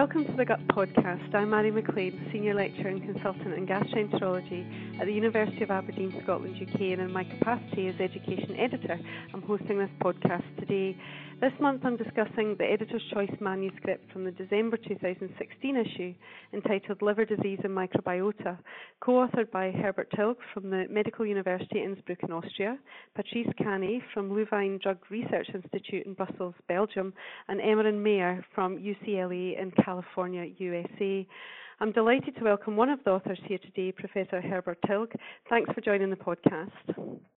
Welcome to the Gut Podcast. I'm Mary McLean, Senior Lecturer and Consultant in Gastroenterology at the University of Aberdeen, Scotland, UK, and in my capacity as Education Editor, I'm hosting this podcast today. This month I'm discussing the Editor's Choice manuscript from the December 2016 issue entitled Liver Disease and Microbiota, co-authored by Herbert Tilg from the Medical University Innsbruck in Austria, Patrice Canney from Louvain Drug Research Institute in Brussels, Belgium, and Emmeryn Mayer from UCLA in California, USA. I'm delighted to welcome one of the authors here today, Professor Herbert Tilg. Thanks for joining the podcast.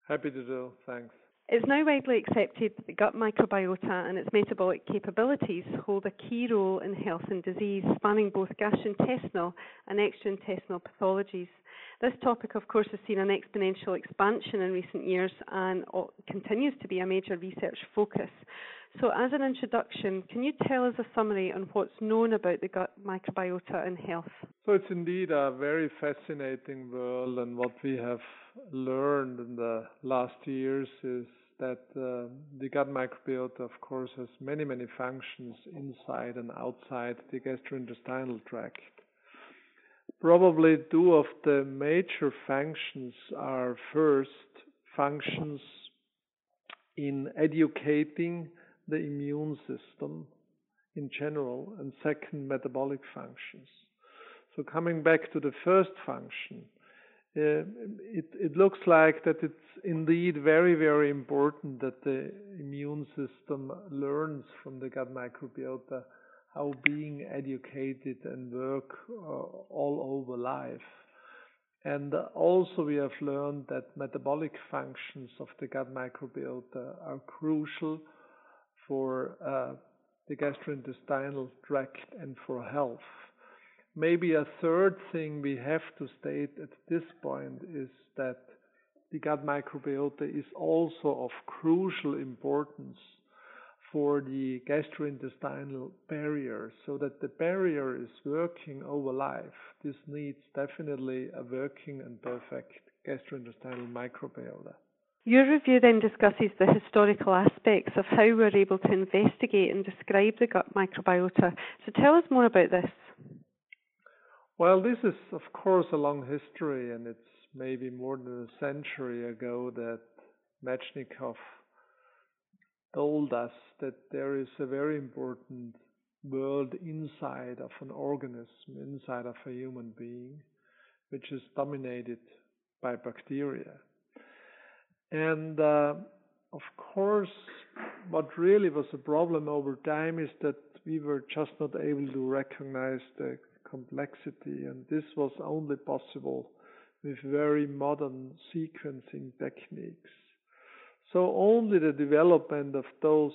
Happy to do, thanks. It's now widely accepted that the gut microbiota and its metabolic capabilities hold a key role in health and disease, spanning both gastrointestinal and extraintestinal pathologies. This topic, of course, has seen an exponential expansion in recent years and continues to be a major research focus. So as an introduction, can you tell us a summary on what's known about the gut microbiota and health? So it's indeed a very fascinating world, and what we have learned in the last years is that the gut microbiota, of course, has many, many functions inside and outside the gastrointestinal tract. Probably two of the major functions are, first, functions in educating the immune system in general, and second, metabolic functions. So coming back to the first function, it looks like that it's indeed very, very important that the immune system learns from the gut microbiota how being educated and work all over life. And also we have learned that metabolic functions of the gut microbiota are crucial for the gastrointestinal tract and for health. Maybe a third thing we have to state at this point is that the gut microbiota is also of crucial importance for the gastrointestinal barrier, so that the barrier is working over life. This needs definitely a working and perfect gastrointestinal microbiota. Your review then discusses the historical aspects of how we're able to investigate and describe the gut microbiota. So tell us more about this. Well, this is, of course, a long history, and it's maybe more than a century ago that Metchnikoff told us that there is a very important world inside of an organism, inside of a human being, which is dominated by bacteria. And of course, what really was a problem over time is that we were just not able to recognize the complexity, and this was only possible with very modern sequencing techniques. So only the development of those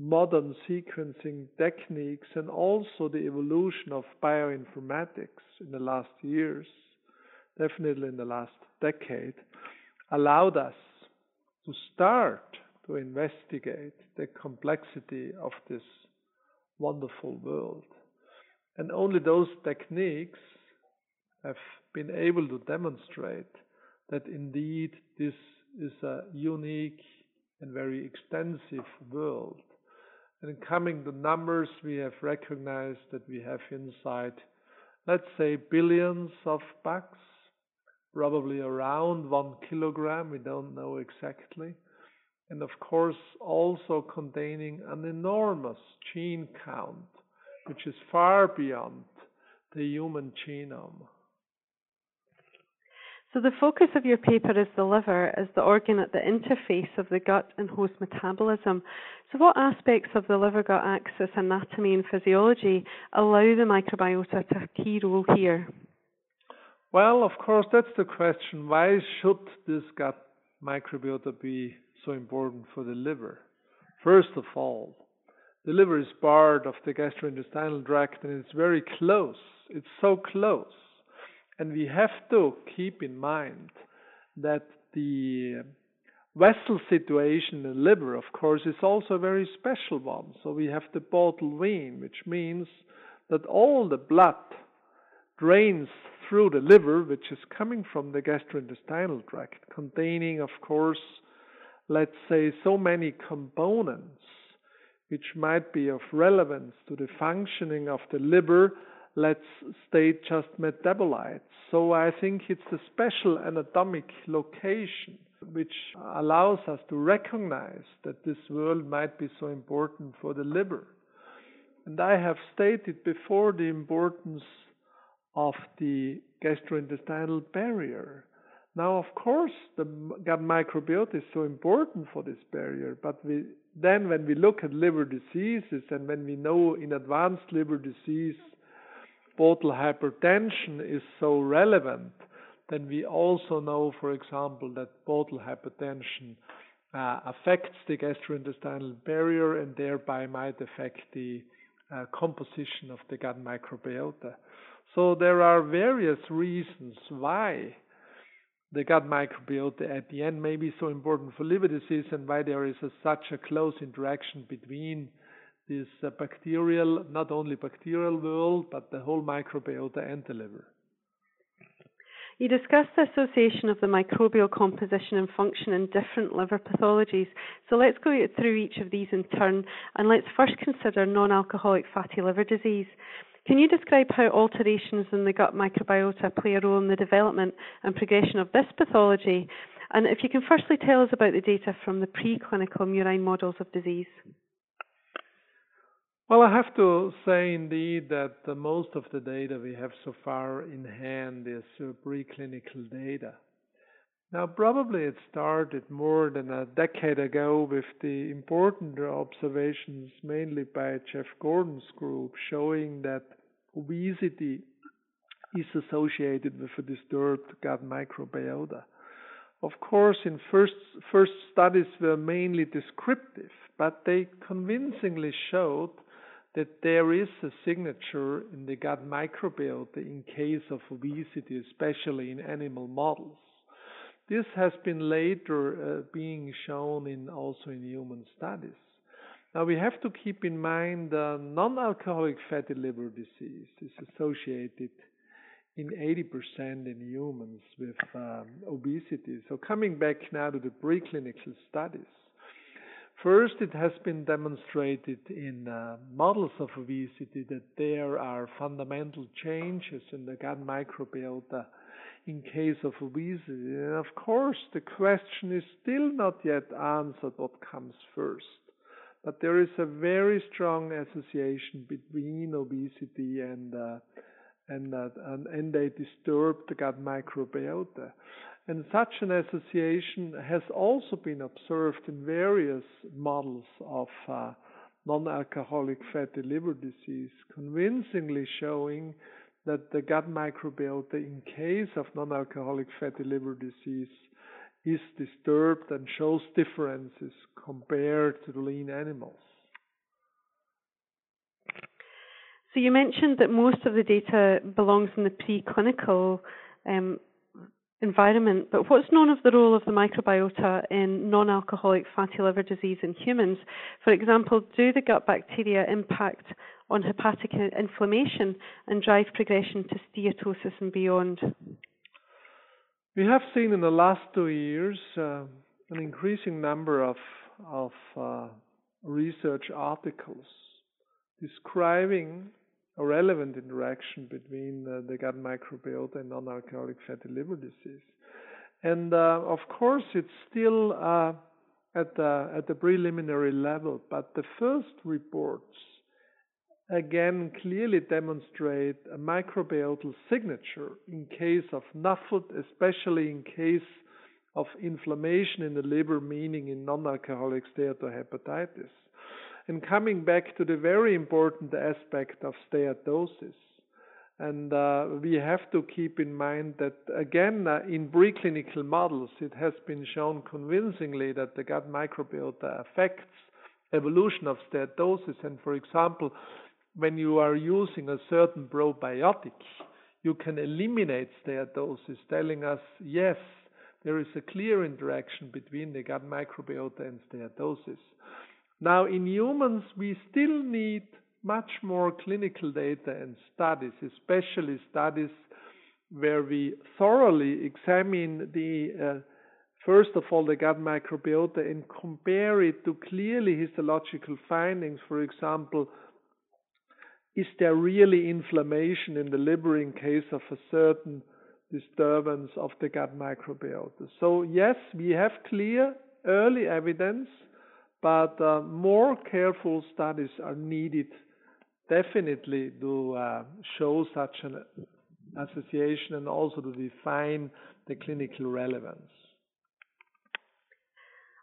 modern sequencing techniques and also the evolution of bioinformatics in the last years, definitely in the last decade, allowed us to start to investigate the complexity of this wonderful world. And only those techniques have been able to demonstrate that indeed this is a unique and very extensive world. And coming to numbers, we have recognized that we have inside, let's say, billions of bugs, probably around 1 kilogram, we don't know exactly. And of course, also containing an enormous gene count, which is far beyond the human genome. So the focus of your paper is the liver as the organ at the interface of the gut and host metabolism. So what aspects of the liver-gut axis anatomy and physiology allow the microbiota to have a key role here? Well, of course, that's the question. Why should this gut microbiota be so important for the liver? First of all, the liver is part of the gastrointestinal tract, and it's very close. It's so close. And we have to keep in mind that the vessel situation in the liver, of course, is also a very special one. So we have the portal vein, which means that all the blood drains through the liver, which is coming from the gastrointestinal tract, containing, of course, let's say, so many components which might be of relevance to the functioning of the liver, let's state just metabolites. So I think it's the special anatomic location which allows us to recognize that this world might be so important for the liver. And I have stated before the importance of the gastrointestinal barrier. Now, of course, the gut microbiota is so important for this barrier, but when we look at liver diseases and when we know in advanced liver disease portal hypertension is so relevant, then we also know, for example, that portal hypertension affects the gastrointestinal barrier and thereby might affect the composition of the gut microbiota. So there are various reasons why the gut microbiota at the end may be so important for liver disease and why there is such a close interaction between this bacterial, not only bacterial world, but the whole microbiota and the liver. You discussed the association of the microbial composition and function in different liver pathologies. So let's go through each of these in turn, and let's first consider non-alcoholic fatty liver disease. Can you describe how alterations in the gut microbiota play a role in the development and progression of this pathology? And if you can firstly tell us about the data from the preclinical murine models of disease. Well, I have to say, indeed, that most of the data we have so far in hand is preclinical data. Now, probably it started more than a decade ago with the important observations, mainly by Jeff Gordon's group, showing that obesity is associated with a disturbed gut microbiota. Of course, in first studies were mainly descriptive, but they convincingly showed that there is a signature in the gut microbiota in case of obesity, especially in animal models. This has been later being shown also in human studies. Now, we have to keep in mind non-alcoholic fatty liver disease is associated in 80% in humans with obesity. So coming back now to the preclinical studies. First, it has been demonstrated in models of obesity that there are fundamental changes in the gut microbiota in case of obesity. And of course, the question is still not yet answered what comes first. But there is a very strong association between obesity and they disturb the gut microbiota. And such an association has also been observed in various models of non-alcoholic fatty liver disease, convincingly showing that the gut microbiota in case of non-alcoholic fatty liver disease is disturbed and shows differences compared to lean animals. So you mentioned that most of the data belongs in the preclinical environment, but what's known of the role of the microbiota in non-alcoholic fatty liver disease in humans? For example, do the gut bacteria impact on hepatic inflammation and drive progression to steatosis and beyond? We have seen in the last 2 years an increasing number of research articles describing a relevant interaction between the gut microbiota and non-alcoholic fatty liver disease. And of course, it's still at the preliminary level, but the first reports again clearly demonstrate a microbiota signature in case of NAFLD, especially in case of inflammation in the liver, meaning in non-alcoholic steatohepatitis. And coming back to the very important aspect of steatosis, and we have to keep in mind that, again, in preclinical models, it has been shown convincingly that the gut microbiota affects evolution of steatosis. And for example, when you are using a certain probiotic, you can eliminate steatosis, telling us, yes, there is a clear interaction between the gut microbiota and steatosis. Now, in humans, we still need much more clinical data and studies, especially studies where we thoroughly examine the first of all, the gut microbiota and compare it to clearly histological findings. For example, is there really inflammation in the liver in case of a certain disturbance of the gut microbiota? So yes, we have clear early evidence, but more careful studies are needed definitely to show such an association and also to define the clinical relevance.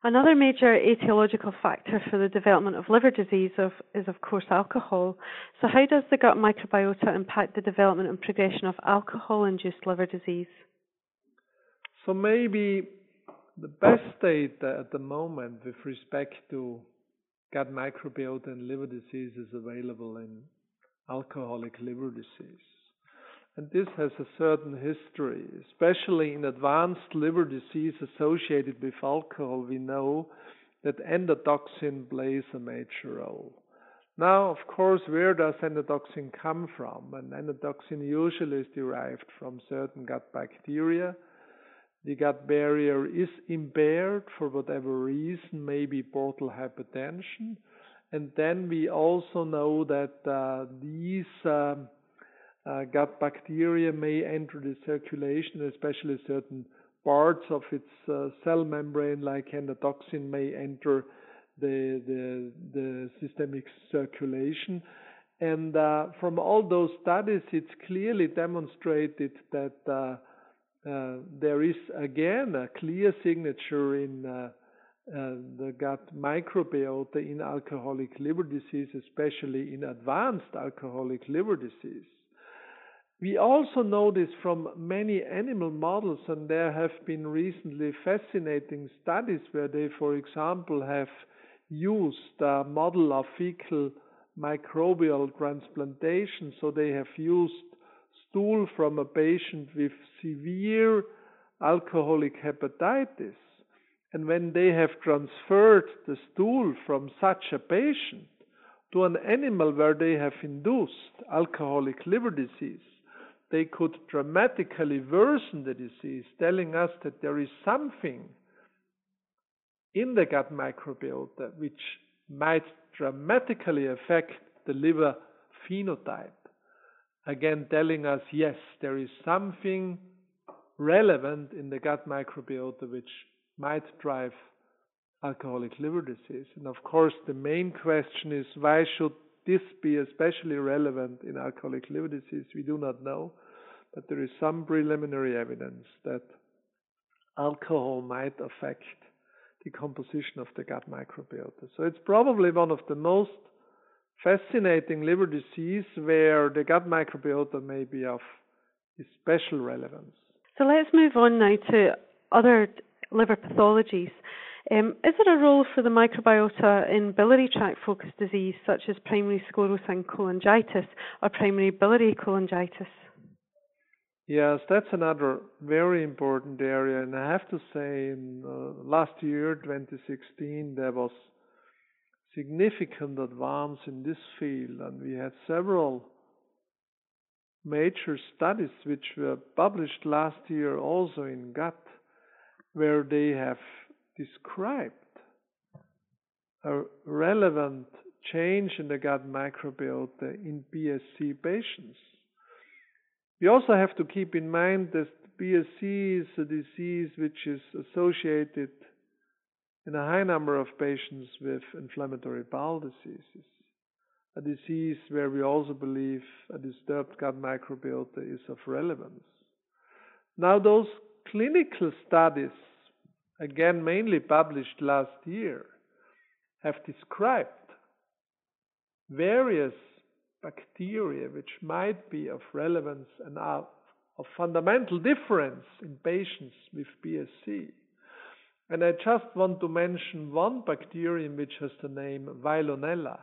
Another major etiological factor for the development of liver disease is, of course, alcohol. So how does the gut microbiota impact the development and progression of alcohol-induced liver disease? So maybe the best data at the moment with respect to gut microbiota and liver disease is available in alcoholic liver disease. And this has a certain history, especially in advanced liver disease associated with alcohol. We know that endotoxin plays a major role. Now, of course, where does endotoxin come from? And endotoxin usually is derived from certain gut bacteria. The gut barrier is impaired for whatever reason, maybe portal hypertension. And then we also know that these gut bacteria may enter the circulation, especially certain parts of its cell membrane, like endotoxin, may enter the systemic circulation. And from all those studies, it's clearly demonstrated that there is, again, a clear signature in the gut microbiota in alcoholic liver disease, especially in advanced alcoholic liver disease. We also know this from many animal models, and there have been recently fascinating studies where they, for example, have used a model of fecal microbial transplantation. So they have used stool from a patient with severe alcoholic hepatitis. And when they have transferred the stool from such a patient to an animal where they have induced alcoholic liver disease, they could dramatically worsen the disease, telling us that there is something in the gut microbiota which might dramatically affect the liver phenotype. Again, telling us, yes, there is something relevant in the gut microbiota which might drive alcoholic liver disease. And of course, the main question is, why should this be especially relevant in alcoholic liver disease? We do not know, but there is some preliminary evidence that alcohol might affect the composition of the gut microbiota. So it's probably one of the most fascinating liver disease where the gut microbiota may be of special relevance. So let's move on now to other liver pathologies. Is there a role for the microbiota in biliary tract-focused disease such as primary sclerosing cholangitis or primary biliary cholangitis? Yes, that's another very important area. And I have to say, in last year, 2016, there was significant advance in this field. And we had several major studies which were published last year also in gut, where they have described a relevant change in the gut microbiota in PSC patients. We also have to keep in mind that PSC is a disease which is associated in a high number of patients with inflammatory bowel diseases, a disease where we also believe a disturbed gut microbiota is of relevance. Now, those clinical studies, again, mainly published last year, have described various bacteria which might be of relevance and are of fundamental difference in patients with PSC. And I just want to mention one bacterium which has the name Veillonella.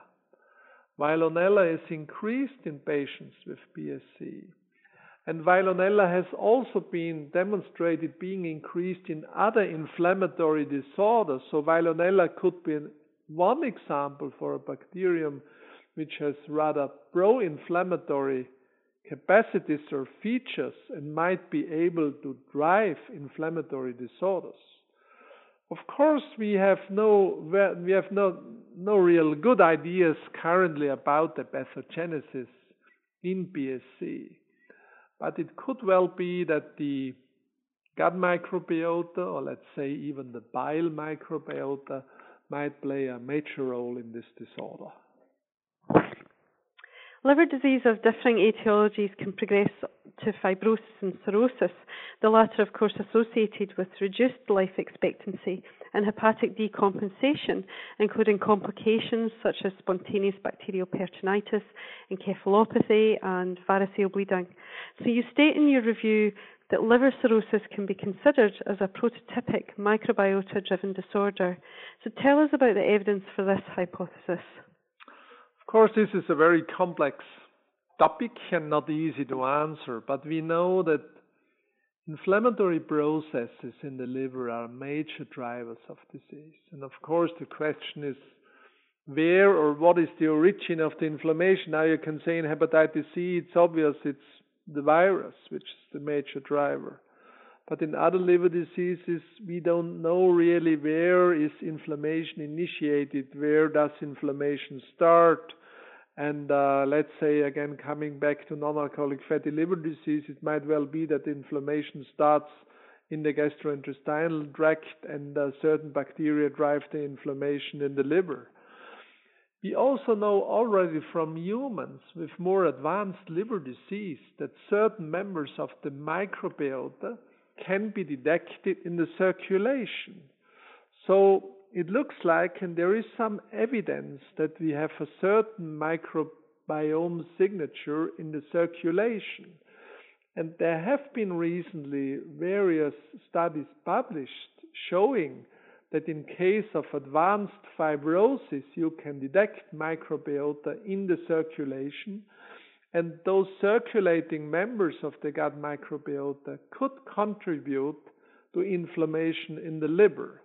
Veillonella is increased in patients with PSC. And Veillonella has also been demonstrated being increased in other inflammatory disorders. So Veillonella could be one example for a bacterium which has rather pro-inflammatory capacities or features and might be able to drive inflammatory disorders. Of course, we have no real good ideas currently about the pathogenesis in PSC, but it could well be that the gut microbiota, or let's say even the bile microbiota, might play a major role in this disorder. Liver disease of differing etiologies can progress to fibrosis and cirrhosis, the latter, of course, associated with reduced life expectancy and hepatic decompensation, including complications such as spontaneous bacterial peritonitis, encephalopathy, and variceal bleeding. So you state in your review that liver cirrhosis can be considered as a prototypic microbiota-driven disorder. So tell us about the evidence for this hypothesis. Of course, this is a very complex topic and not easy to answer, but we know that inflammatory processes in the liver are major drivers of disease. And of course, the question is where or what is the origin of the inflammation? Now you can say in hepatitis C, it's obvious it's the virus, which is the major driver. But in other liver diseases, we don't know really where is inflammation initiated, where does inflammation start. And let's say, again, coming back to non-alcoholic fatty liver disease, it might well be that inflammation starts in the gastrointestinal tract and certain bacteria drive the inflammation in the liver. We also know already from humans with more advanced liver disease that certain members of the microbiota can be detected in the circulation. So it looks like, and there is some evidence that we have a certain microbiome signature in the circulation. And there have been recently various studies published showing that in case of advanced fibrosis, you can detect microbiota in the circulation. And those circulating members of the gut microbiota could contribute to inflammation in the liver.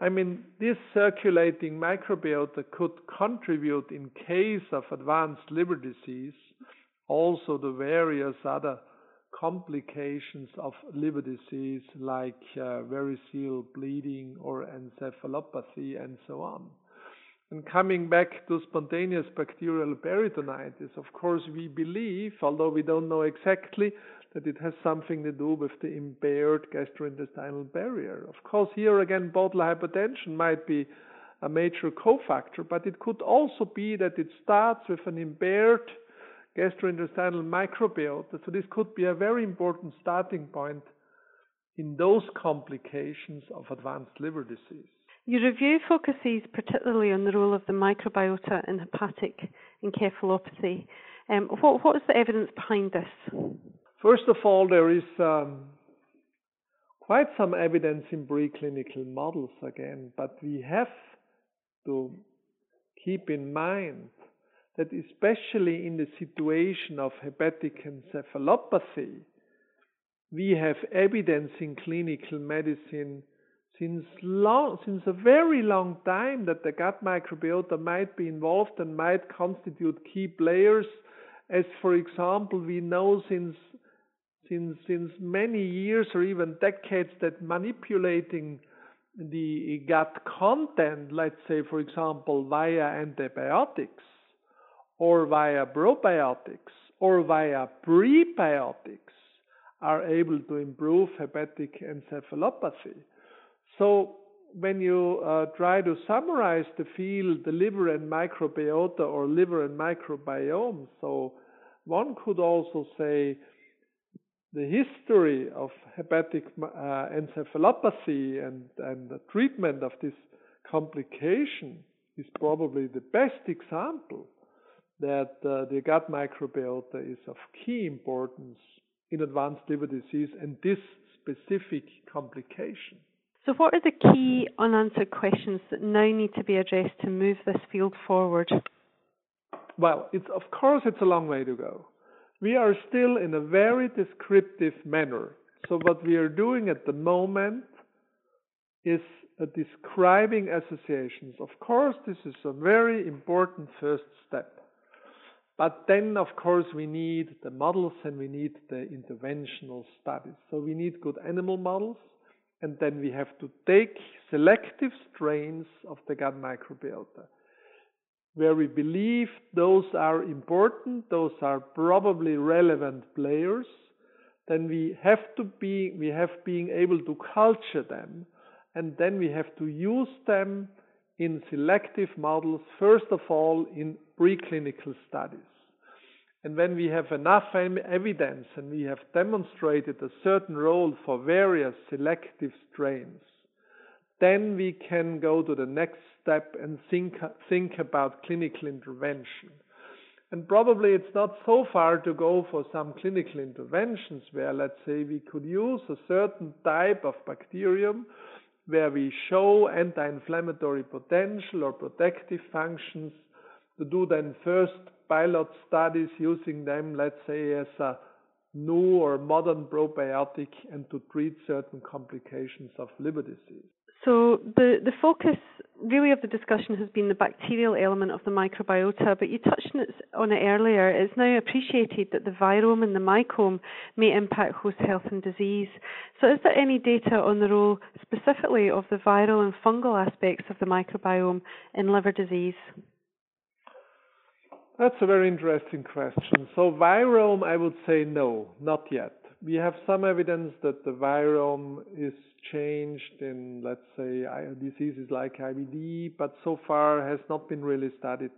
I mean, this circulating microbiota could contribute in case of advanced liver disease, also to various other complications of liver disease like variceal bleeding or encephalopathy and so on. And coming back to spontaneous bacterial peritonitis, of course, we believe, although we don't know exactly, that it has something to do with the impaired gastrointestinal barrier. Of course, here again, portal hypertension might be a major cofactor, but it could also be that it starts with an impaired gastrointestinal microbiota. So this could be a very important starting point in those complications of advanced liver disease. Your review focuses particularly on the role of the microbiota in hepatic encephalopathy. What is the evidence behind this? First of all, there is quite some evidence in preclinical models again, but we have to keep in mind that especially in the situation of hepatic encephalopathy, we have evidence in clinical medicine since a very long time that the gut microbiota might be involved and might constitute key players, as for example we know since many years or even decades that manipulating the gut content, let's say for example via antibiotics or via probiotics or via prebiotics, are able to improve hepatic encephalopathy. So when you try to summarize the field, the liver and microbiota or liver and microbiome, so one could also say the history of hepatic encephalopathy and the treatment of this complication is probably the best example that the gut microbiota is of key importance in advanced liver disease and this specific complication. So what are the key unanswered questions that now need to be addressed to move this field forward? Well, of course it's a long way to go. We are still in a very descriptive manner. So what we are doing at the moment is describing associations. Of course, this is a very important first step. But then, of course, we need the models and we need the interventional studies. So we need good animal models. and then we have to take selective strains of the gut microbiota, where we believe those are important, those are probably relevant players. Then we have been able to culture them, and then we have to use them in selective models, first of all in preclinical studies. And when we have enough evidence and we have demonstrated a certain role for various selective strains, then we can go to the next step and think about clinical intervention. And probably it's not so far to go for some clinical interventions where, let's say, we could use a certain type of bacterium where we show anti-inflammatory potential or protective functions, to do then first pilot studies using them, let's say, as a new or modern probiotic, and to treat certain complications of liver disease. So the focus really of the discussion has been the bacterial element of the microbiota, but you touched on it earlier. It's now appreciated that the virome and the mycome may impact host health and disease. So is there any data on the role specifically of the viral and fungal aspects of the microbiome in liver disease? That's a very interesting question. So virome, I would say no, not yet. We have some evidence that the virome is changed in, let's say, diseases like IBD, but so far has not been really studied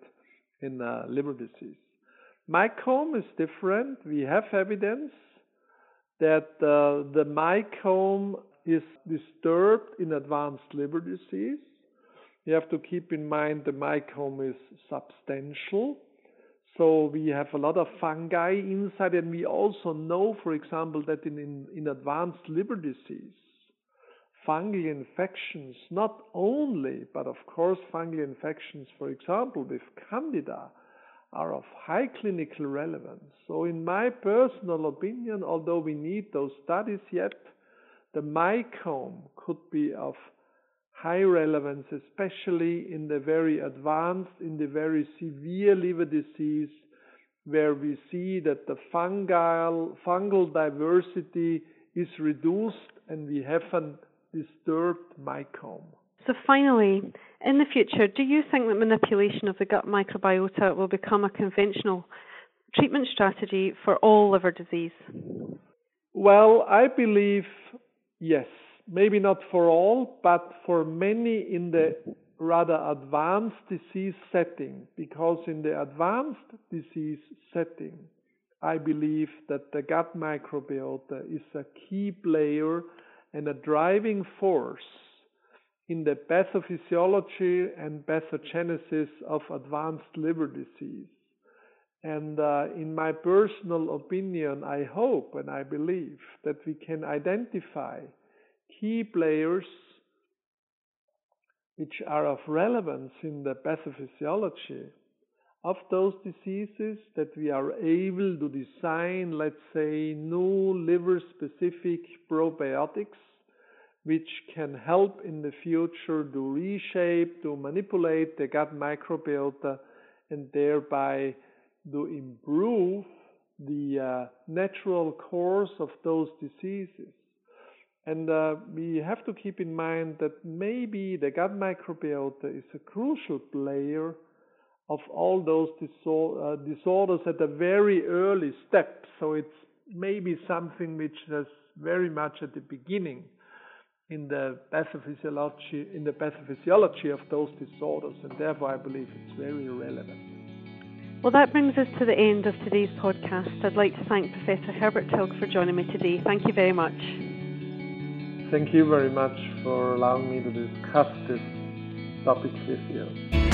in liver disease. Mycome is different. We have evidence that the mycome is disturbed in advanced liver disease. You have to keep in mind the mycome is substantial. So we have a lot of fungi inside, and we also know, for example, that in advanced liver disease, fungal infections, not only, but of course fungal infections, for example, with Candida, are of high clinical relevance. So in my personal opinion, although we need those studies yet, the mycome could be of high relevance, especially in the very advanced, in the very severe liver disease, where we see that the fungal diversity is reduced and we have a disturbed mycome. So finally, in the future, do you think that manipulation of the gut microbiota will become a conventional treatment strategy for all liver disease? Well, I believe yes. Maybe not for all, but for many in the rather advanced disease setting, because in the advanced disease setting, I believe that the gut microbiota is a key player and a driving force in the pathophysiology and pathogenesis of advanced liver disease. And in my personal opinion, I hope and I believe that we can identify key players which are of relevance in the pathophysiology of those diseases, that we are able to design, let's say, new liver-specific probiotics which can help in the future to reshape, to manipulate the gut microbiota, and thereby to improve the natural course of those diseases. And we have to keep in mind that maybe the gut microbiota is a crucial player of all those disorders at a very early step. So it's maybe something which is very much at the beginning in the pathophysiology of those disorders, and therefore I believe it's very relevant. Well, that brings us to the end of today's podcast. I'd like to thank Professor Herbert Tilg for joining me today. Thank you very much. Thank you very much for allowing me to discuss this topic with you.